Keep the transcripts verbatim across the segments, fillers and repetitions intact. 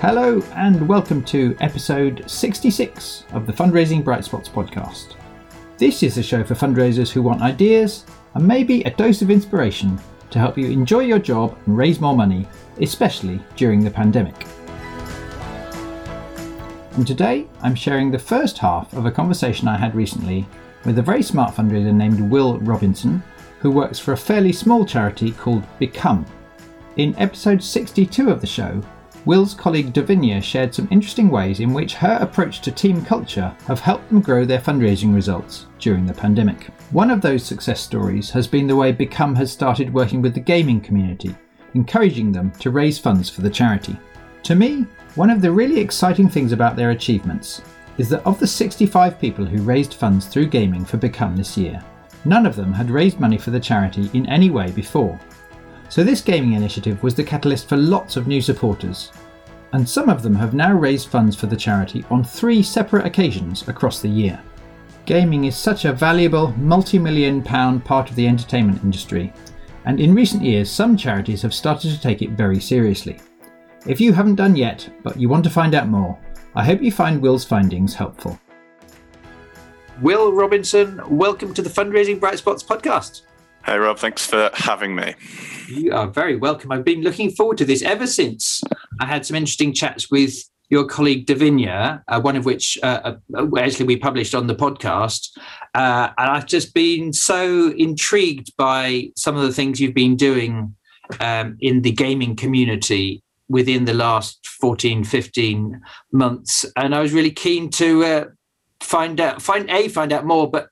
Hello and welcome to episode sixty-six of the Fundraising Bright Spots podcast. This is a show for fundraisers who want ideas and maybe a dose of inspiration to help you enjoy your job and raise more money, especially during the pandemic. And today I'm sharing the first half of a conversation I had recently with a very smart fundraiser named Will Robinson, who works for a fairly small charity called Become. In episode sixty-two of the show, Will's colleague Davinia shared some interesting ways in which her approach to team culture have helped them grow their fundraising results during the pandemic. One of those success stories has been the way Become has started working with the gaming community, encouraging them to raise funds for the charity. To me, one of the really exciting things about their achievements is that of the sixty-five people who raised funds through gaming for Become this year, none of them had raised money for the charity in any way before. So this gaming initiative was the catalyst for lots of new supporters, and some of them have now raised funds for the charity on three separate occasions across the year. Gaming is such a valuable multi-million pound part of the entertainment industry, and in recent years some charities have started to take it very seriously. If you haven't done yet, but you want to find out more, I hope you find Will's findings helpful. Will Robinson, welcome to the Fundraising Bright Spots podcast. Hey Rob, thanks for having me. You are very welcome. I've been looking forward to this ever since I had some interesting chats with your colleague Davinia, uh, one of which uh, actually we published on the podcast. Uh, and I've just been so intrigued by some of the things you've been doing um, in the gaming community within the last fourteen, fifteen months. And I was really keen to uh, find out, find A, find out more, but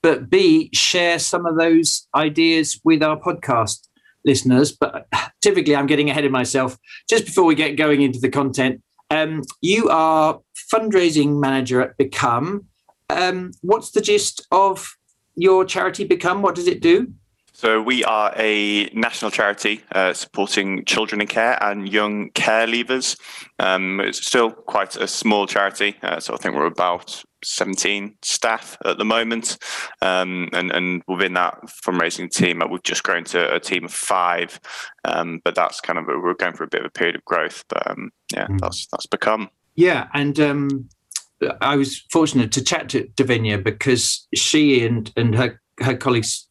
but B, share some of those ideas with our podcast listeners. But typically I'm getting ahead of myself. Just before we get going into the content, um, you are fundraising manager at Become. Um, what's the gist of your charity Become? What does it do? So we are a national charity uh, supporting children in care and young care leavers. Um, it's still quite a small charity, uh, so I think we're about seventeen staff at the moment. Um, and, and within that fundraising team, we've just grown to a team of five, um, but that's kind of, we're going for a bit of a period of growth. But um, yeah, mm. that's that's Become. Yeah, and um, I was fortunate to chat to Davinia because she and, and her, her colleagues,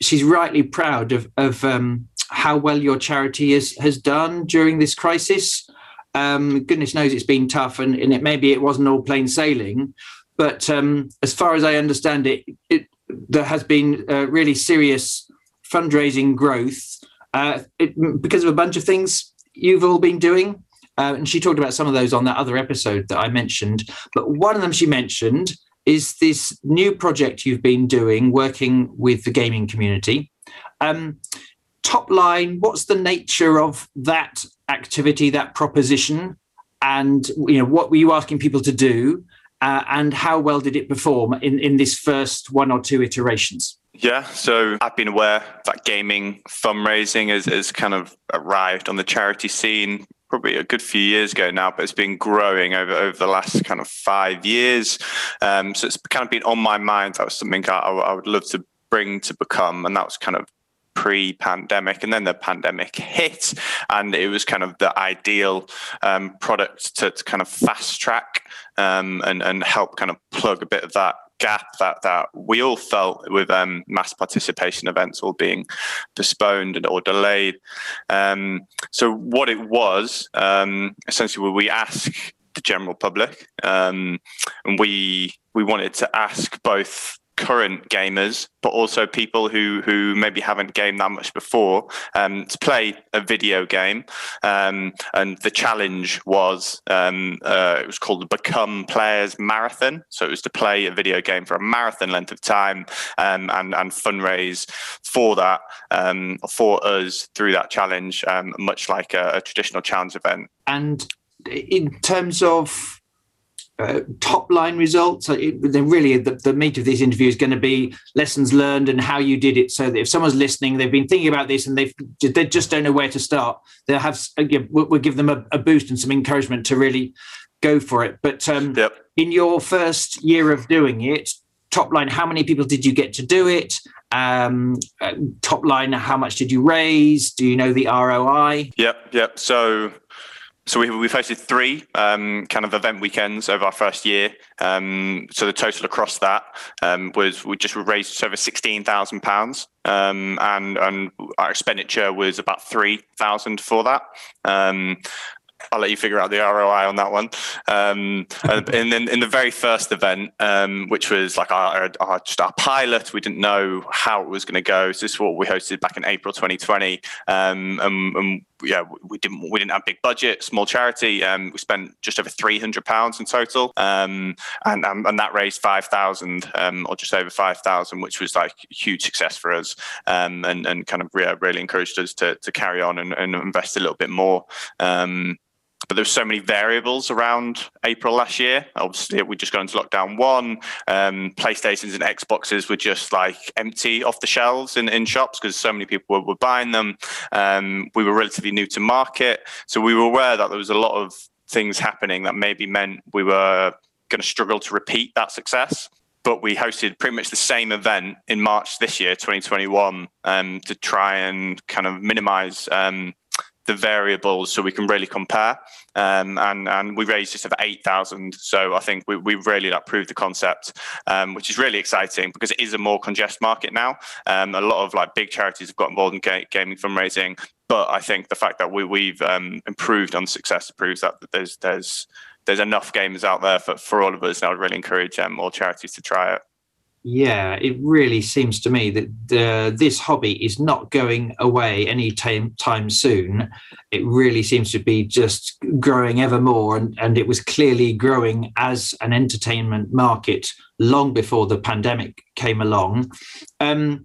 she's rightly proud of, of um, how well your charity is, has done during this crisis. Um, goodness knows it's been tough, and, and it, maybe it wasn't all plain sailing. But um, as far as I understand it, it there has been uh, really serious fundraising growth uh, it, because of a bunch of things you've all been doing. Uh, and she talked about some of those on that other episode that I mentioned. But one of them she mentioned is this new project you've been doing, working with the gaming community. Um, top line, what's the nature of that activity, that proposition? And you know, what were you asking people to do? Uh, and how well did it perform in, in this first one or two iterations? Yeah, so I've been aware that gaming fundraising has, has kind of arrived on the charity scene probably a good few years ago now, but it's been growing over, over the last kind of five years. Um, so it's kind of been on my mind. That was something I, I would love to bring to Become, and that was kind of pre-pandemic, and then the pandemic hit, and it was kind of the ideal um, product to, to kind of fast track um, and, and help kind of plug a bit of that gap that that we all felt with um, mass participation events all being postponed and or delayed. Um, so what it was, um, essentially, we ask the general public, um, and we we wanted to ask both current gamers, but also people who who maybe haven't gamed that much before, um, to play a video game. Um, and the challenge was, um, uh, it was called the Become Players Marathon. So it was to play a video game for a marathon length of time, um, and, and fundraise for that, um, for us through that challenge, um, much like a, a traditional challenge event. And in terms of Uh, top line results, it, then really the, the meat of this interview is going to be lessons learned and how you did it, so that if someone's listening, they've been thinking about this and they've they just don't know where to start, they'll have we'll give them a, a boost and some encouragement to really go for it. But um yep. In your first year of doing it, top line, how many people did you get to do it? Um, uh, top line, how much did you raise? Do you know the R O I? Yep yep so So we, we've hosted three um, kind of event weekends over our first year. Um, so the total across that um, was we just raised over sixteen thousand pounds. Um, and, and our expenditure was about three thousand for that. Um, I'll let you figure out the R O I on that one. Um, and then in the very first event, um, which was like our, our, just our pilot, we didn't know how it was going to go. So this is what we hosted back in April twenty twenty. Um, and, and yeah, we didn't we didn't have a big budget, small charity. Um, we spent just over three hundred pounds in total. Um, and, um, and that raised five thousand um, or just over five thousand, which was like a huge success for us. Um, and, and kind of yeah, really encouraged us to, to carry on and, and invest a little bit more. Um, But there were so many variables around April last year. Obviously, we just got into lockdown one. Um, PlayStations and Xboxes were just like empty off the shelves in, in shops because so many people were, were buying them. Um, we were relatively new to market. So we were aware that there was a lot of things happening that maybe meant we were going to struggle to repeat that success. But we hosted pretty much the same event in March this year, twenty twenty-one, um, to try and kind of minimize um the variables so we can really compare. Um, and, and we raised just over eight thousand. So I think we, we really like proved the concept, um, which is really exciting because it is a more congested market now. Um, a lot of like big charities have got involved in ga- gaming fundraising, but I think the fact that we, we've um, improved on success proves that there's, there's, there's enough gamers out there for, for all of us. And I would really encourage um, all charities to try it. Yeah, it really seems to me that the, this hobby is not going away any time, time soon. It really seems to be just growing ever more, and, and it was clearly growing as an entertainment market long before the pandemic came along. Um,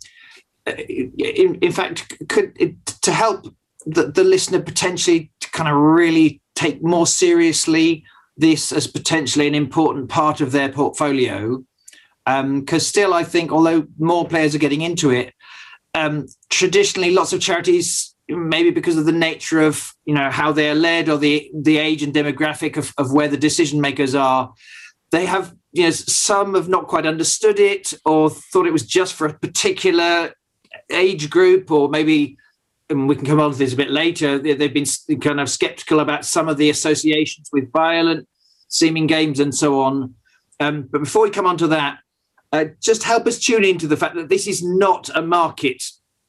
in, in fact, could it, to help the, the listener potentially to kind of really take more seriously this as potentially an important part of their portfolio, because um, still, I think, although more players are getting into it, um, traditionally lots of charities, maybe because of the nature of, you know, how they are led or the, the age and demographic of, of where the decision makers are, they have, you know, some have not quite understood it or thought it was just for a particular age group, or maybe, and we can come on to this a bit later, they've been kind of sceptical about some of the associations with violent seeming games and so on. Um, but before we come on to that, Uh, just help us tune into the fact that this is not a market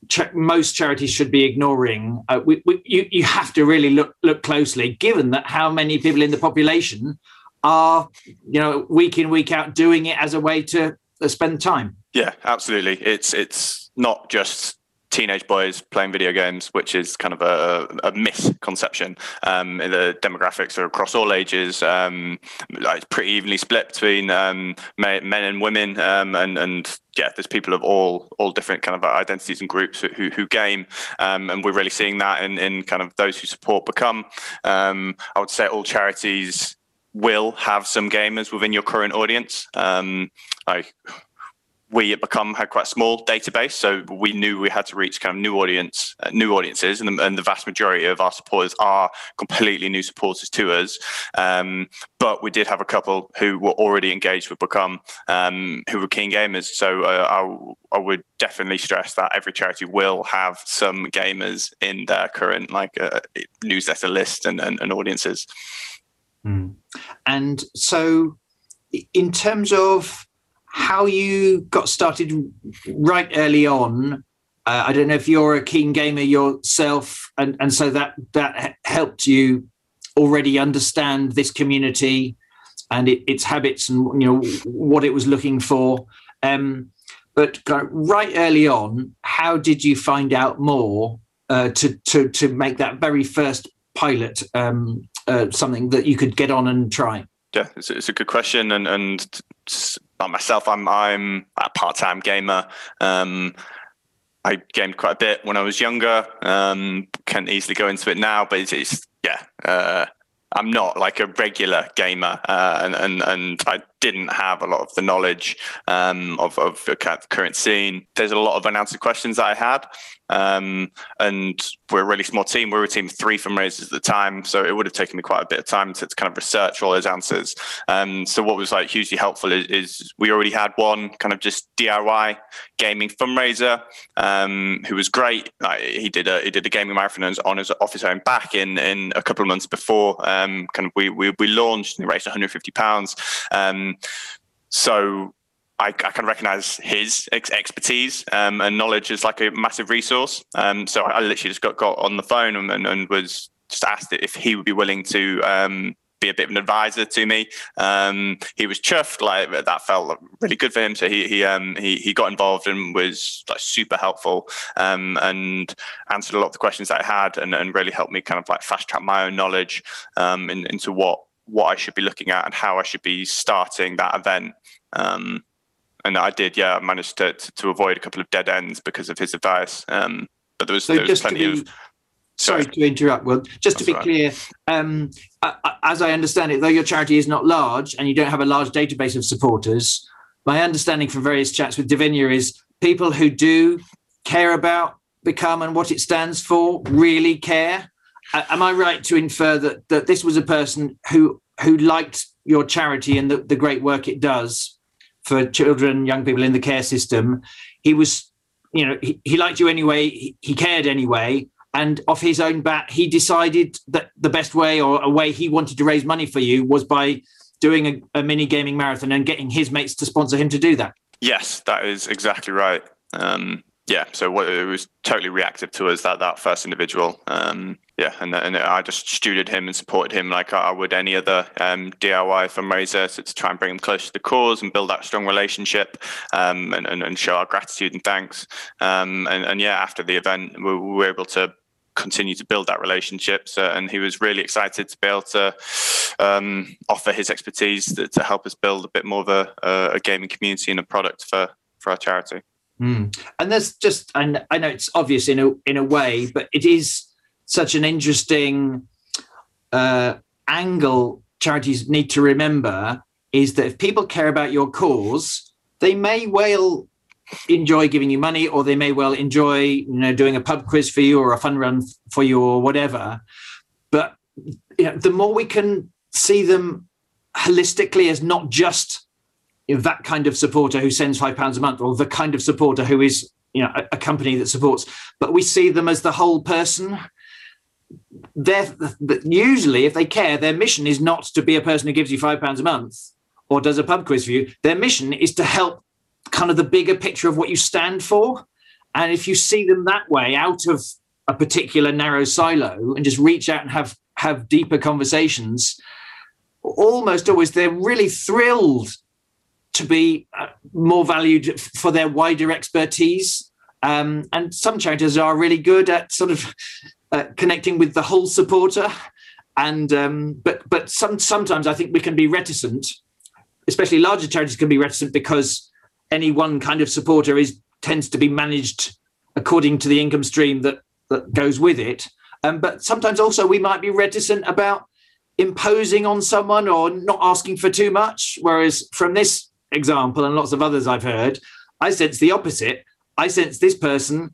ch- most charities should be ignoring. Uh, we, we, you, you have to really look look closely, given that how many people in the population are, you know, week in, week out doing it as a way to uh, spend time. Yeah, absolutely. It's it's not just teenage boys playing video games, which is kind of a, a misconception. Um, the demographics are across all ages. Um, like pretty evenly split between um, men and women, um, and and yeah, there's people of all all different kind of identities and groups who who game, um, and we're really seeing that in in kind of those who support Become. Um, I would say all charities will have some gamers within your current audience. Um, I. We at Become had quite a small database, so we knew we had to reach kind of new audience, uh, new audiences, and the, and the vast majority of our supporters are completely new supporters to us. Um, but we did have a couple who were already engaged with Become, um, who were keen gamers. So uh, I, I would definitely stress that every charity will have some gamers in their current like uh, newsletter list and, and, and audiences. Mm. And so, in terms of how you got started right early on, uh, I don't know if you're a keen gamer yourself, and, and so that that helped you already understand this community and it, its habits and, you know, what it was looking for. Um, but right early on, how did you find out more uh, to to to make that very first pilot um, uh, something that you could get on and try? Yeah, it's, it's a good question, and and. T- Myself, I'm I'm a part-time gamer. Um, I gamed quite a bit when I was younger. Um, can't easily go into it now, but it's, it's yeah. Uh, I'm not like a regular gamer, uh, and and and I didn't have a lot of the knowledge um, of, of the current scene. There's a lot of unanswered questions that I had. Um, and we're a really small team. We were a team of three fundraisers at the time. So it would have taken me quite a bit of time to, to kind of research all those answers. Um, so what was like hugely helpful is, is we already had one kind of just D I Y gaming fundraiser, um, who was great. Like, he did a, he did a gaming marathon on his office own back in, in a couple of months before, um, kind of we, we, we launched and raised one hundred fifty pounds. Um, so I, I kind of recognize his ex- expertise um, and knowledge as like a massive resource. Um, so I literally just got, got on the phone and, and, and was just asked if he would be willing to um, be a bit of an advisor to me. Um, he was chuffed, like that felt really good for him. So he he um, he, he got involved and was like super helpful um, and answered a lot of the questions that I had and, and really helped me kind of like fast track my own knowledge um, in, into what what I should be looking at and how I should be starting that event. Um, And I did, yeah. I managed to, to to avoid a couple of dead ends because of his advice. Um, but there was, so there was plenty be, of. Sorry. sorry to interrupt, Will. Just That's to be right. clear, um, I, I, as I understand it, though your charity is not large and you don't have a large database of supporters, my understanding from various chats with Davinia is people who do care about Become and what it stands for really care. Uh, am I right to infer that that this was a person who who liked your charity and the, the great work it does for children, young people in the care system? He was, you know, he, he liked you anyway, he, he cared anyway, and off his own bat, he decided that the best way or a way he wanted to raise money for you was by doing a, a mini gaming marathon and getting his mates to sponsor him to do that. Yes, that is exactly right. Um, yeah, so what, it was totally reactive to us, that that first individual. Um, yeah, and, and I just stewarded him and supported him like I would any other um, D I Y fundraiser, so to try and bring him close to the cause and build that strong relationship um, and, and, and show our gratitude and thanks. Um, and, and yeah, after the event, we were able to continue to build that relationship. So, and he was really excited to be able to um, offer his expertise to, to help us build a bit more of a, a, a gaming community and a product for, for our charity. Mm. And that's just, and I know it's obvious in a in a way, but it is such an interesting uh, angle charities need to remember is that if people care about your cause, they may well enjoy giving you money, or they may well enjoy, you know, doing a pub quiz for you or a fun run for you or whatever. But you know, the more we can see them holistically as not just, you know, that kind of supporter who sends five pounds a month or the kind of supporter who is, you know, a, a company that supports, but we see them as the whole person. They're, usually, if they care, their mission is not to be a person who gives you five pounds a month or does a pub quiz for you. Their mission is to help kind of the bigger picture of what you stand for. And if you see them that way, out of a particular narrow silo, and just reach out and have, have deeper conversations, almost always they're really thrilled to be more valued for their wider expertise. Um, and some charities are really good at sort of... Uh, connecting with the whole supporter, and um, but but some sometimes I think we can be reticent, especially larger charities can be reticent because any one kind of supporter is tends to be managed according to the income stream that that goes with it. Um, but sometimes also we might be reticent about imposing on someone or not asking for too much. Whereas from this example and lots of others I've heard, I sense the opposite. I sense this person,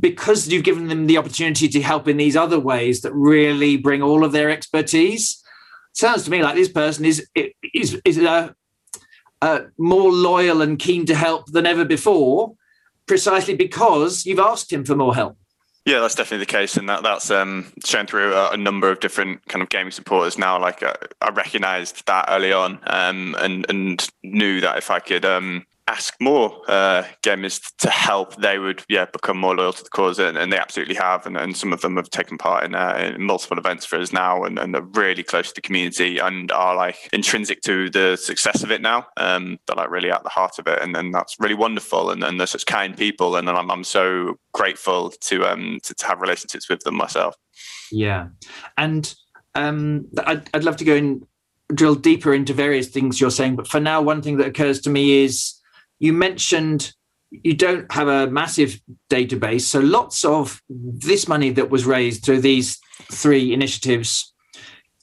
because you've given them the opportunity to help in these other ways that really bring all of their expertise, sounds to me like this person is is is uh, uh, more loyal and keen to help than ever before, precisely because you've asked him for more help. Yeah, that's definitely the case, and that that's um, shown through a, a number of different kind of gaming supporters now. Like uh, I recognised that early on, um, and and knew that if I could Um, ask more uh, gamers to help, they would yeah become more loyal to the cause, and, and they absolutely have. And, and some of them have taken part in, uh, in multiple events for us now, and, and are really close to the community and are like intrinsic to the success of it now. Um, they're like really at the heart of it, and then that's really wonderful. And, and they're such kind people, and I'm, I'm so grateful to um to, to have relationships with them myself. Yeah, and um, I'd I'd love to go and drill deeper into various things you're saying, but for now, one thing that occurs to me is, you mentioned you don't have a massive database, so lots of this money that was raised through these three initiatives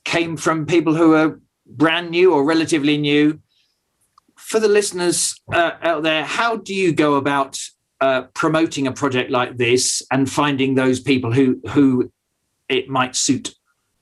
came from people who are brand new or relatively new for the listeners uh, out there, how do you go about uh, promoting a project like this and finding those people who who it might suit?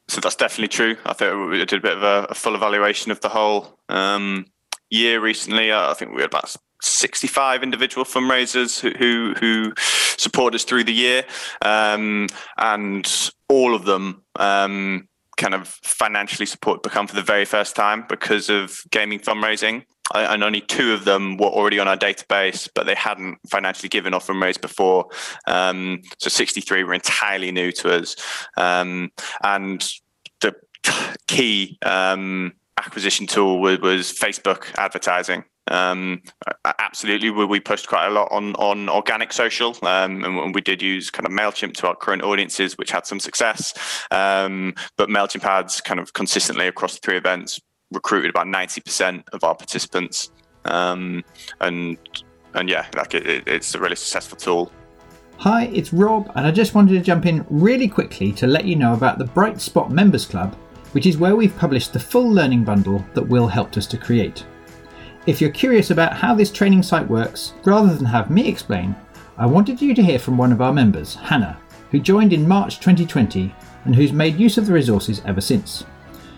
So that's definitely true. I think we did a bit of a, a full evaluation of the whole um, year recently. I think we had about sixty-five individual fundraisers who who, who support us through the year, um, and all of them um, kind of financially support Become for the very first time because of gaming fundraising. And only two of them were already on our database, but they hadn't financially given or fundraised before. Um, so sixty-three were entirely new to us. Um, and the key um, acquisition tool was, was Facebook advertising. Um, absolutely, we, we pushed quite a lot on, on organic social, um, and we did use kind of MailChimp to our current audiences, which had some success. Um, but MailChimp ads kind of consistently across the three events recruited about ninety percent of our participants, um, and and yeah, like it, it, it's a really successful tool. Hi, it's Rob, and I just wanted to jump in really quickly to let you know about the Bright Spot Members Club, which is where we've published the full learning bundle that Will helped us to create. If you're curious about how this training site works, rather than have me explain, I wanted you to hear from one of our members, Hannah, who joined in March twenty twenty and who's made use of the resources ever since.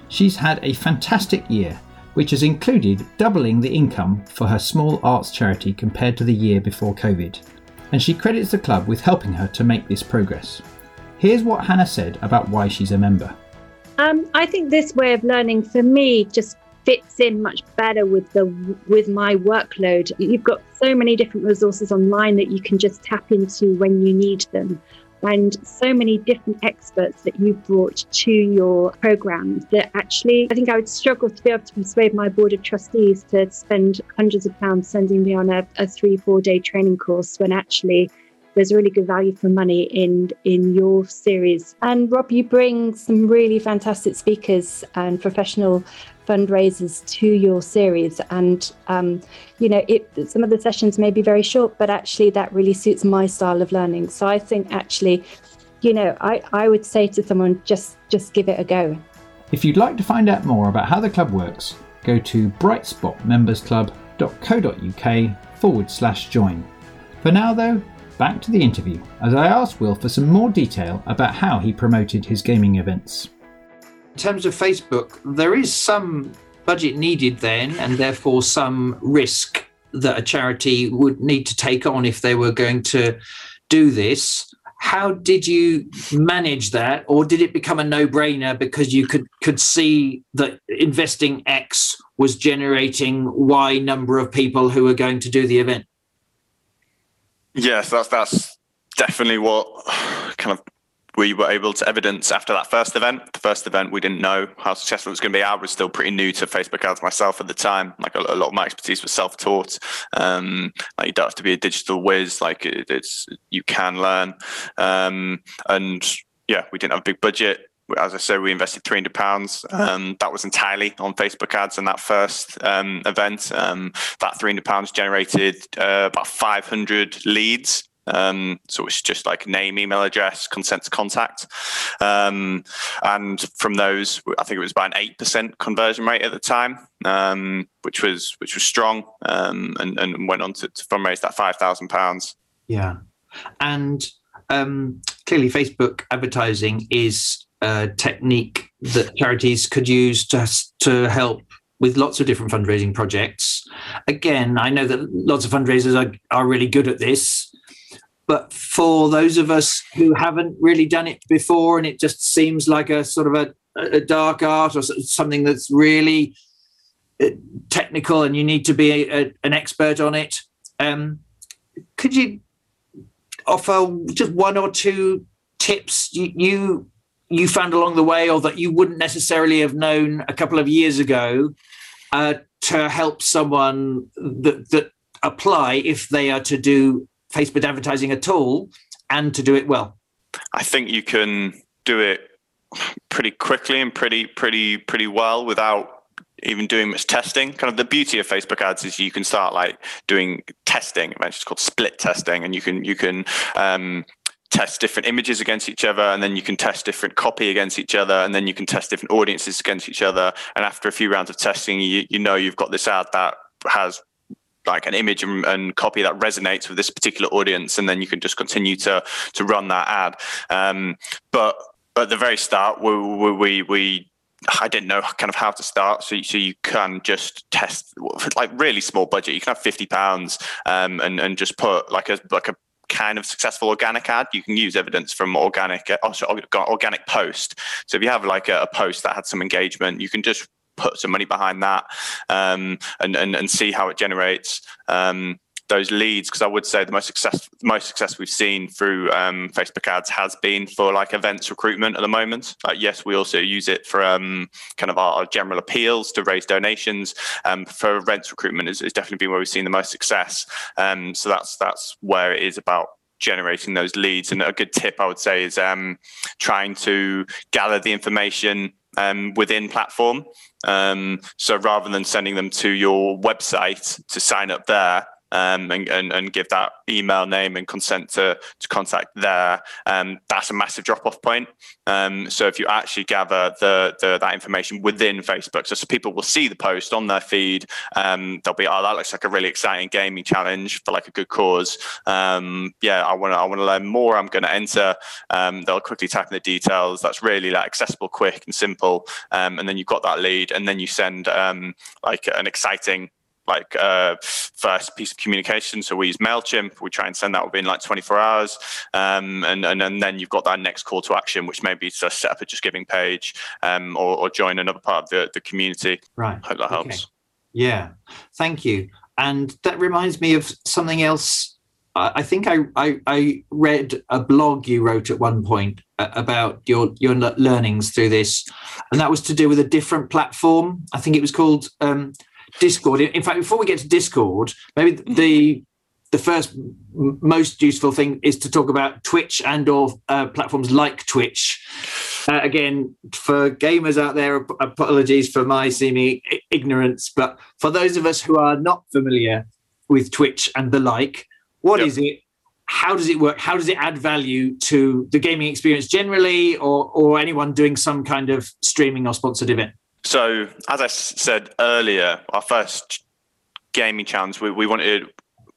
She's had a fantastic year, which has included doubling the income for her small arts charity compared to the year before COVID. And she credits the club with helping her to make this progress. Here's what Hannah said about why she's a member. Um, I think this way of learning for me just fits in much better with the with my workload. You've got so many different resources online that you can just tap into when you need them, and so many different experts that you brought to your program that actually, I think I would struggle to be able to persuade my board of trustees to spend hundreds of pounds sending me on a, a three, four day training course when actually there's really good value for money in, in your series. And Rob, you bring some really fantastic speakers and professional fundraisers to your series, and um, you know, it, some of the sessions may be very short, but actually that really suits my style of learning. So I think actually, you know, I, I would say to someone, just just give it a go. If you'd like to find out more about how the club works, go to brightspotmembersclub.co.uk forward slash join. For now though, back to the interview, as I asked Will for some more detail about how he promoted his gaming events. In terms of Facebook, there is some budget needed then, and therefore some risk that a charity would need to take on if they were going to do this. How did you manage that? Or did it become a no-brainer because you could, could see that investing X was generating Y number of people who were going to do the event? Yes, that's, that's definitely what kind of we were able to evidence after that first event. The first event, we didn't know how successful it was going to be. I was still pretty new to Facebook ads myself at the time. Like a, a lot of my expertise was self-taught. Um, like you don't have to be a digital whiz. Like it, it's, you can learn. Um, and yeah, we didn't have a big budget. As I said, we invested three hundred pounds. Um, that was entirely on Facebook ads in that first um, event. Um, that three hundred pounds generated uh, about five hundred leads. Um, so it's just like name, email address, consent to contact. Um, and from those, I think it was about an eight percent conversion rate at the time, um, which was which was strong, um, and, and went on to, to fundraise that five thousand pounds. Yeah. And um, clearly Facebook advertising is a technique that charities could use to, to help with lots of different fundraising projects. Again, I know that lots of fundraisers are, are really good at this. But for those of us who haven't really done it before, and it just seems like a sort of a, a dark art or something that's really technical and you need to be a, a, an expert on it, um, could you offer just one or two tips you, you you found along the way, or that you wouldn't necessarily have known a couple of years ago, uh, to help someone that, that apply if they are to do Facebook advertising at all and to do it well? I think you can do it pretty quickly and pretty, pretty, pretty well without even doing much testing. Kind of the beauty of Facebook ads is you can start like doing testing, eventually it's called split testing, and you can, you can, um, test different images against each other, and then you can test different copy against each other, and then you can test different audiences against each other. And after a few rounds of testing, you, you know, you've got this ad that has like an image and, and copy that resonates with this particular audience, and then you can just continue to to run that ad. Um, but at the very start, we we we I didn't know kind of how to start. So, so you can just test like really small budget. You can have fifty pounds um, and and just put like a like a kind of successful organic ad. You can use evidence from organic oh, sorry, organic post. So if you have like a, a post that had some engagement, you can just put some money behind that um, and, and, and see how it generates um, those leads. Because I would say the most success, most success we've seen through um, Facebook ads has been for like events recruitment at the moment. Like, yes, we also use it for um, kind of our, our general appeals to raise donations. Um, for events recruitment, is definitely been where we've seen the most success. Um, so that's that's where it is about generating those leads. And a good tip I would say is um, trying to gather the information Um, within platform. Um, so rather than sending them to your website to sign up there um, and, and, and give that email name and consent to, to contact there, um, that's a massive drop-off point. Um, so if you actually gather the, the that information within Facebook, so, so people will see the post on their feed, um, they'll be, oh, that looks like a really exciting gaming challenge for like a good cause. Um, yeah, I want to I want to learn more. I'm going to enter. Um, they'll quickly type in the details. That's really like accessible, quick and simple. Um, and then you've got that lead, and then you send um, like an exciting like uh first piece of communication. So we use MailChimp. We try and send that within like twenty-four hours, um and and, and then you've got that next call to action, which maybe is set up a JustGiving page um or, or join another part of the, the community. Right, hope that helps. Okay. Yeah, thank you. And that reminds me of something else. I think I, I I read a blog you wrote at one point about your your learnings through this, and that was to do with a different platform. I think it was called um Discord. In fact, before we get to Discord, maybe the the first most useful thing is to talk about Twitch and or uh, platforms like Twitch. Uh, again, for gamers out there, apologies for my seeming ignorance, but for those of us who are not familiar with Twitch and the like, what yep. is it? How does it work? How does it add value to the gaming experience generally, or or anyone doing some kind of streaming or sponsored event? So, as I said earlier, our first gaming challenge, we, we wanted,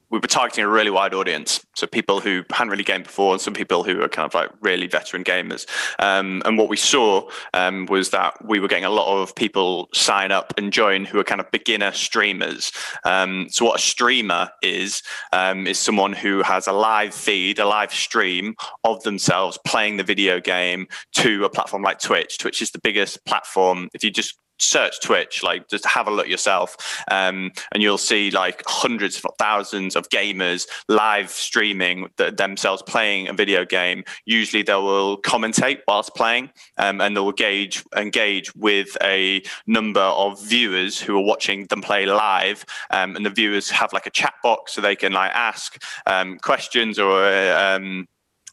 we were targeting a really wide audience. So people who hadn't really gamed before, and some people who are kind of like really veteran gamers. Um, and what we saw um, was that we were getting a lot of people sign up and join who are kind of beginner streamers. Um, so what a streamer is, um, is someone who has a live feed, a live stream of themselves playing the video game to a platform like Twitch. Twitch is the biggest platform. If you just search Twitch, like just have a look yourself, um, and you'll see like hundreds, if not thousands, of gamers live streaming the, themselves playing a video game. Usually they will commentate whilst playing, um, and they'll engage, engage with a number of viewers who are watching them play live, um, and the viewers have like a chat box so they can like ask um, questions or um,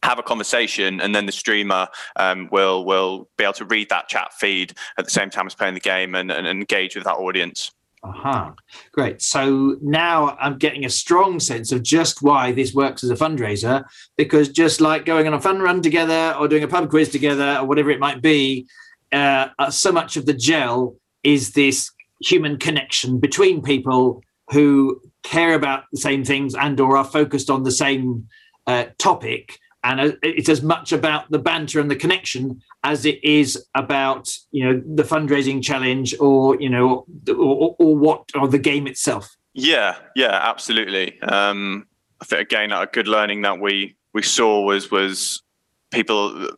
have a conversation, and then the streamer um, will will be able to read that chat feed at the same time as playing the game and, and, and engage with that audience. Uh-huh. Great. So now I'm getting a strong sense of just why this works as a fundraiser, because just like going on a fun run together or doing a pub quiz together or whatever it might be, uh, so much of the gel is this human connection between people who care about the same things and or are focused on the same uh, topic. And it's as much about the banter and the connection as it is about, you know, the fundraising challenge or, you know, or, or what, or the game itself. Yeah, yeah, absolutely. Um, I think, again, a good learning that we we saw was was people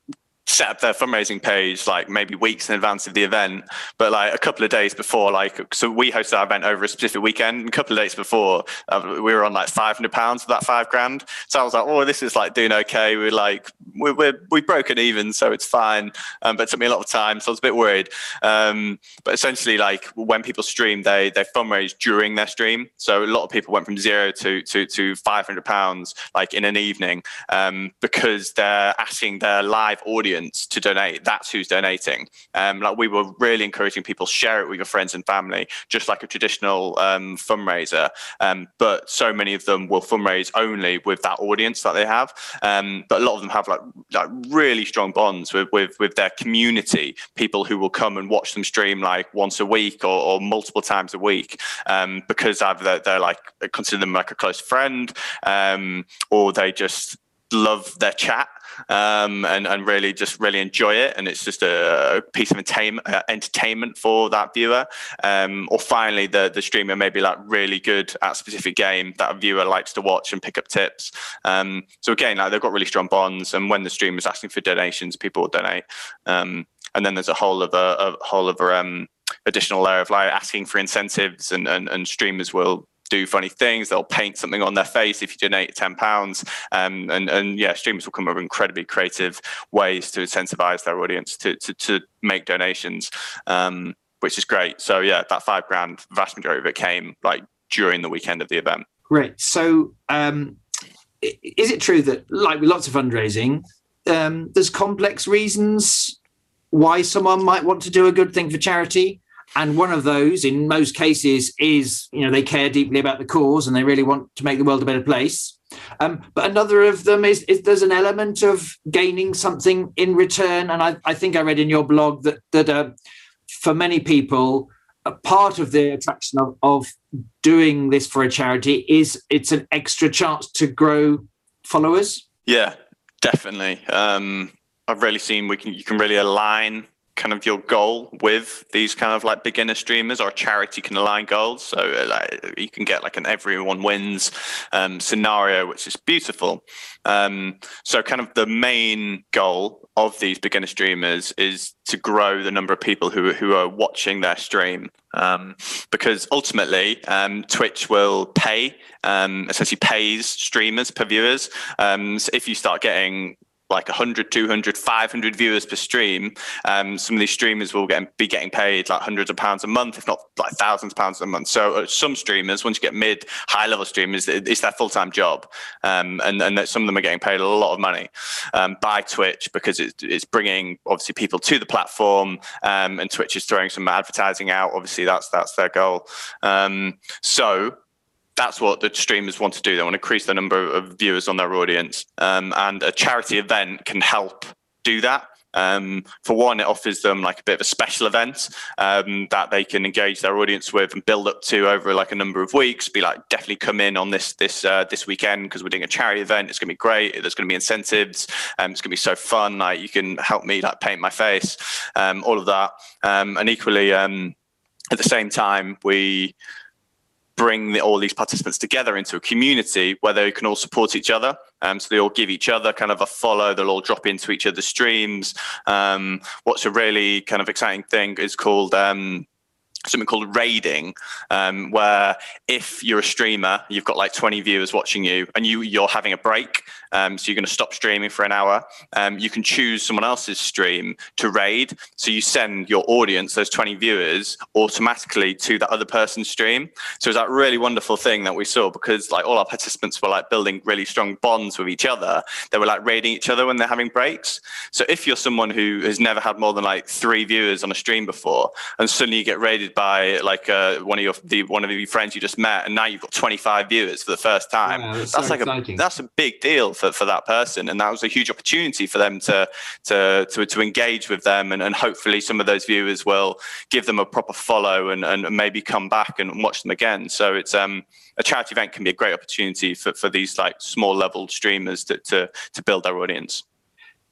set up their fundraising page like maybe weeks in advance of the event, but like a couple of days before, like, so we hosted our event over a specific weekend, and a couple of days before uh, we were on like five hundred pounds for that five grand. So I was like, oh, this is like doing okay. We're like, we're, we're, we've broken even, so it's fine. Um, but it took me a lot of time, so I was a bit worried. Um, but essentially like when people stream, they, they fundraise during their stream. So a lot of people went from zero to, to, to five hundred pounds like in an evening, um, because they're asking their live audience to donate. That's who's donating. Um, like we were really encouraging people, share it with your friends and family, just like a traditional um, fundraiser. Um, but so many of them will fundraise only with that audience that they have. Um, but a lot of them have like like really strong bonds with, with with their community, people who will come and watch them stream like once a week or, or multiple times a week, um, because either they're, they're like they consider them like a close friend, um, or they just love their chat, um, and and really just really enjoy it, and it's just a piece of entertainment uh, entertainment for that viewer. Um, or finally, the the streamer may be like really good at a specific game that a viewer likes to watch and pick up tips. Um, so again, like they've got really strong bonds, and when the streamer's asking for donations, people will donate. Um, and then there's a whole other a whole other um, additional layer of like asking for incentives, and and, and streamers will do funny things. They'll paint something on their face if you donate ten pounds, um, and and yeah, streamers will come up with incredibly creative ways to incentivize their audience to to, to make donations, um, which is great. So yeah, that five grand, the vast majority of it came like during the weekend of the event. Great. So um, is it true that like with lots of fundraising, um, there's complex reasons why someone might want to do a good thing for charity? And one of those, in most cases, is, you know, they care deeply about the cause and they really want to make the world a better place. Um, but another of them is, is there's an element of gaining something in return. And I, I think I read in your blog that, that uh, for many people, a part of the attraction of, of doing this for a charity is it's an extra chance to grow followers. Yeah, definitely. Um, I've really seen we can you can really align kind of your goal with these kind of like beginner streamers, or charity can align goals, so like you can get like an everyone wins um scenario, which is beautiful. Um so kind of the main goal of these beginner streamers is to grow the number of people who who are watching their stream, um because ultimately um Twitch will pay, um essentially pays streamers per viewers. Um so if you start getting like one hundred, two hundred, five hundred viewers per stream, um, some of these streamers will get, be getting paid like hundreds of pounds a month, if not like thousands of pounds a month. So uh, some streamers, once you get mid, high-level streamers, it, it's their full-time job. Um, and, and that some of them are getting paid a lot of money um, by Twitch, because it, it's bringing, obviously, people to the platform, um, and Twitch is throwing some advertising out. Obviously, that's, that's their goal. Um, so... that's what the streamers want to do. They want to increase the number of viewers on their audience. Um, and a charity event can help do that. Um, for one, it offers them like a bit of a special event um, that they can engage their audience with and build up to over like a number of weeks. Be like, definitely come in on this this uh, this weekend because we're doing a charity event. It's going to be great. There's going to be incentives. Um, it's going to be so fun. Like you can help me like paint my face, um, all of that. Um, and equally, um, at the same time, we bring the, all these participants together into a community where they can all support each other. Um, so they all give each other kind of a follow. They'll all drop into each other's streams. Um, what's a really kind of exciting thing is called um, something called raiding, um, where if you're a streamer, you've got like twenty viewers watching you and you, you're having a break. Um, so you're going to stop streaming for an hour. Um, you can choose someone else's stream to raid. So you send your audience, those twenty viewers, automatically to that other person's stream. So it's that really wonderful thing that we saw, because like all our participants were like building really strong bonds with each other. They were like raiding each other when they're having breaks. So if you're someone who has never had more than like three viewers on a stream before, and suddenly you get raided by like uh, one of your the, one of your friends you just met, and now you've got twenty-five viewers for the first time. Wow, that's that's so like exciting. a that's a big deal for, for that person, and that was a huge opportunity for them to to to, to engage with them, and, and hopefully some of those viewers will give them a proper follow and, and maybe come back and watch them again. So it's um a charity event can be a great opportunity for, for these like small level streamers to, to to build their audience.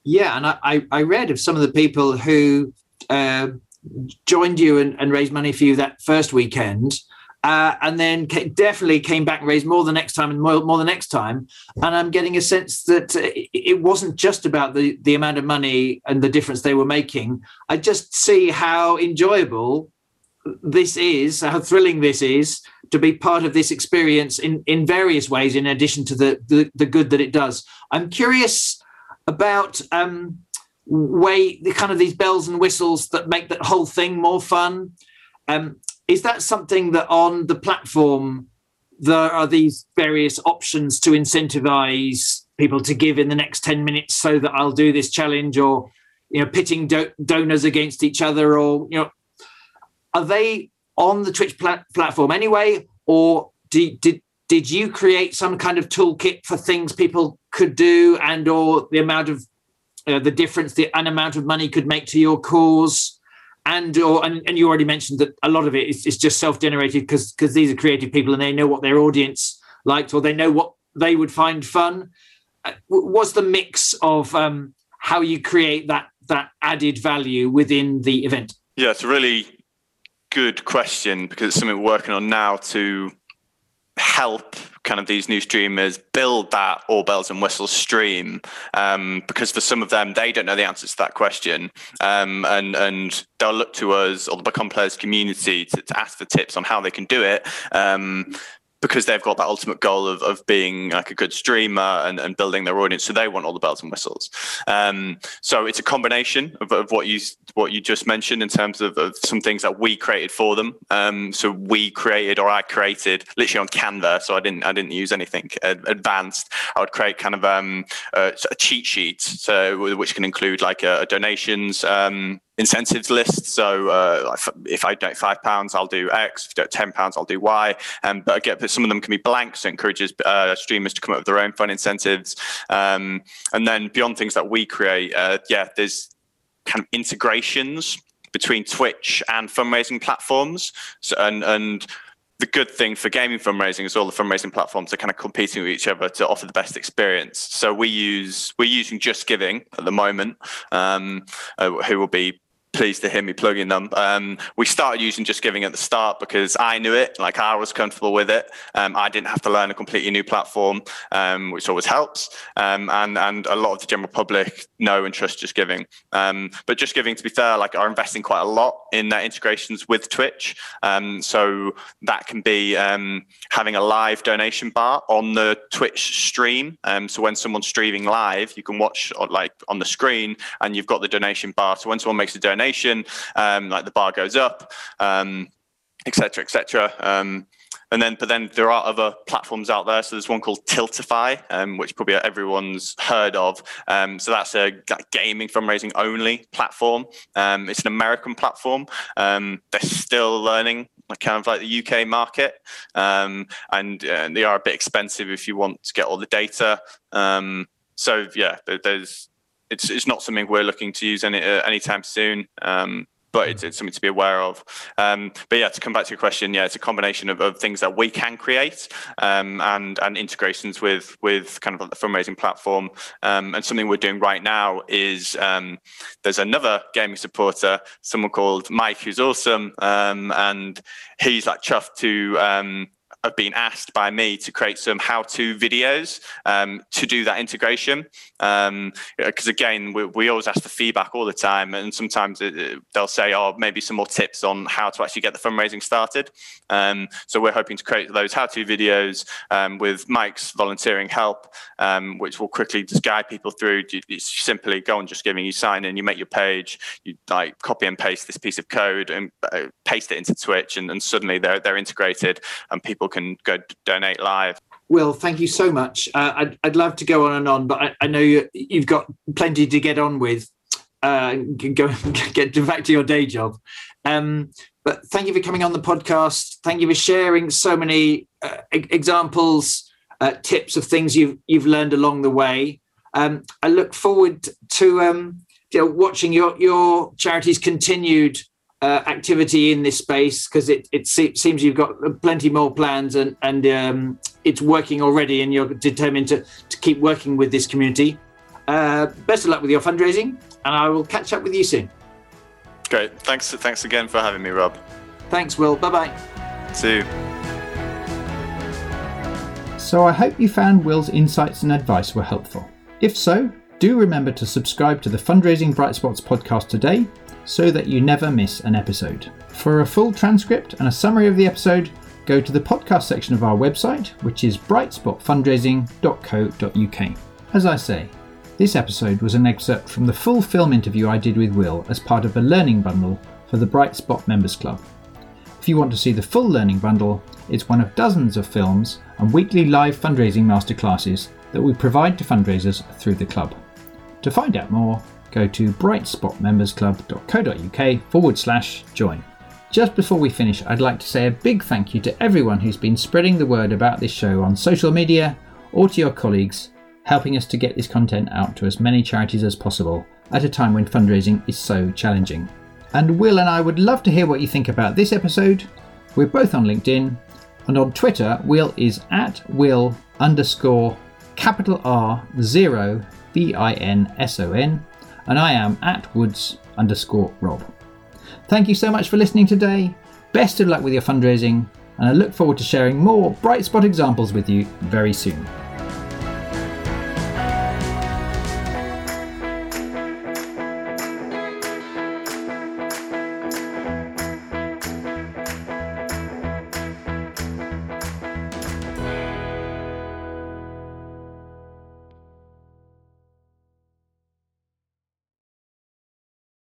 Yeah, and I I read of some of the people who uh, joined you and, and raised money for you that first weekend, uh, and then came, definitely came back and raised more the next time and more, more the next time. And I'm getting a sense that it wasn't just about the, the amount of money and the difference they were making. I just see how enjoyable this is, how thrilling this is to be part of this experience in, in various ways, in addition to the, the, the good that it does. I'm curious about... Um, way the kind of these bells and whistles that make that whole thing more fun. Um is that something that on the platform there are these various options to incentivize people to give in the next ten minutes so that I'll do this challenge, or you know pitting do donors against each other, or you know are they on the Twitch plat platform anyway, or did did did you create some kind of toolkit for things people could do, and or the amount of uh, the difference the an amount of money could make to your cause. And or and, and you already mentioned that a lot of it is, is just self-generated because because these are creative people and they know what their audience liked or they know what they would find fun. Uh, what's the mix of um, how you create that that added value within the event? Yeah, it's a really good question because it's something we're working on now to help kind of these new streamers build that all bells and whistles stream, um, because for some of them, they don't know the answers to that question, um, and and they'll look to us or the Become Players community to, to ask for tips on how they can do it, um, because they've got that ultimate goal of of being like a good streamer and, and building their audience, so they want all the bells and whistles. Um, so it's a combination of, of what you what you just mentioned in terms of, of some things that we created for them. Um, so we created, or I created, literally on Canva. So I didn't I didn't use anything advanced. I would create kind of um, a, a cheat sheet, so which can include like a, a donations. Um, incentives list, so uh, if I donate five pounds I'll do X, if I do ten pounds I'll do Y, um, but I get but some of them can be blank, so it encourages uh, streamers to come up with their own fun incentives, um, and then beyond things that we create, uh, yeah there's kind of integrations between Twitch and fundraising platforms, so, and and the good thing for gaming fundraising is all the fundraising platforms are kind of competing with each other to offer the best experience. So we use we're using JustGiving at the moment, um, uh, who will be pleased to hear me plugging them. Um, we started using JustGiving at the start because I knew it, like I was comfortable with it. Um, I didn't have to learn a completely new platform, um, which always helps. Um, and and a lot of the general public know and trust JustGiving. Um, but JustGiving, to be fair, like are investing quite a lot in their integrations with Twitch. Um, so that can be um, having a live donation bar on the Twitch stream. Um, so when someone's streaming live, you can watch or, like on the screen, and you've got the donation bar. So when someone makes a donation, um, like the bar goes up, um, et cetera, et cetera. Um, And then, but then there are other platforms out there. So there's one called Tiltify, um, which probably everyone's heard of. Um, so that's a that gaming fundraising only platform. Um, it's an American platform. Um, they're still learning, like kind of like the U K market, um, and uh, they are a bit expensive if you want to get all the data. Um, so yeah, there's it's it's not something we're looking to use any uh, anytime soon. Um, But it's, it's something to be aware of. Um, but yeah, to come back to your question, yeah, it's a combination of, of things that we can create, um, and and integrations with with kind of like the fundraising platform. Um, and something we're doing right now is um, there's another gaming supporter, someone called Mike, who's awesome, um, and he's like chuffed to. Um, have been asked by me to create some how-to videos um, to do that integration. Because um, again, we, we always ask for feedback all the time, and sometimes it, it, they'll say, oh, maybe some more tips on how to actually get the fundraising started. Um, so we're hoping to create those how-to videos um, with Mike's volunteering help, um, which will quickly just guide people through. You, you simply go on JustGiving, you sign in, you make your page, you like copy and paste this piece of code and uh, paste it into Twitch, and, and suddenly they're, they're integrated and people can go donate live. Will, thank you so much. Uh, I'd, I'd love to go on and on, but I, I know you, you've got plenty to get on with. Uh, go get back to your day job. Um, but thank you for coming on the podcast. Thank you for sharing so many uh, examples, uh, tips of things you've you've learned along the way. Um, I look forward to um, you know, watching your your charity's continued Uh, activity in this space, because it, it se- seems you've got plenty more plans, and, and um, it's working already, and you're determined to, to keep working with this community. Uh, best of luck with your fundraising, and I will catch up with you soon. Great. Thanks, thanks again for having me, Rob. Thanks, Will. Bye-bye. See you. So I hope you found Will's insights and advice were helpful. If so, do remember to subscribe to the Fundraising Bright Spots podcast today, so that you never miss an episode. For a full transcript and a summary of the episode, go to the podcast section of our website, which is bright spot fundraising dot co dot uk. As I say, this episode was an excerpt from the full film interview I did with Will as part of a learning bundle for the Bright Spot Members Club. If you want to see the full learning bundle, it's one of dozens of films and weekly live fundraising masterclasses that we provide to fundraisers through the club. To find out more, go to brightspotmembersclub.co.uk forward slash join. Just before we finish, I'd like to say a big thank you to everyone who's been spreading the word about this show on social media or to your colleagues, helping us to get this content out to as many charities as possible at a time when fundraising is so challenging. And Will and I would love to hear what you think about this episode. We're both on LinkedIn, and on Twitter, Will is at Will underscore capital R zero B I N S O N, and I am at Woods underscore Rob. Thank you so much for listening today. Best of luck with your fundraising, and I look forward to sharing more Bright Spot examples with you very soon.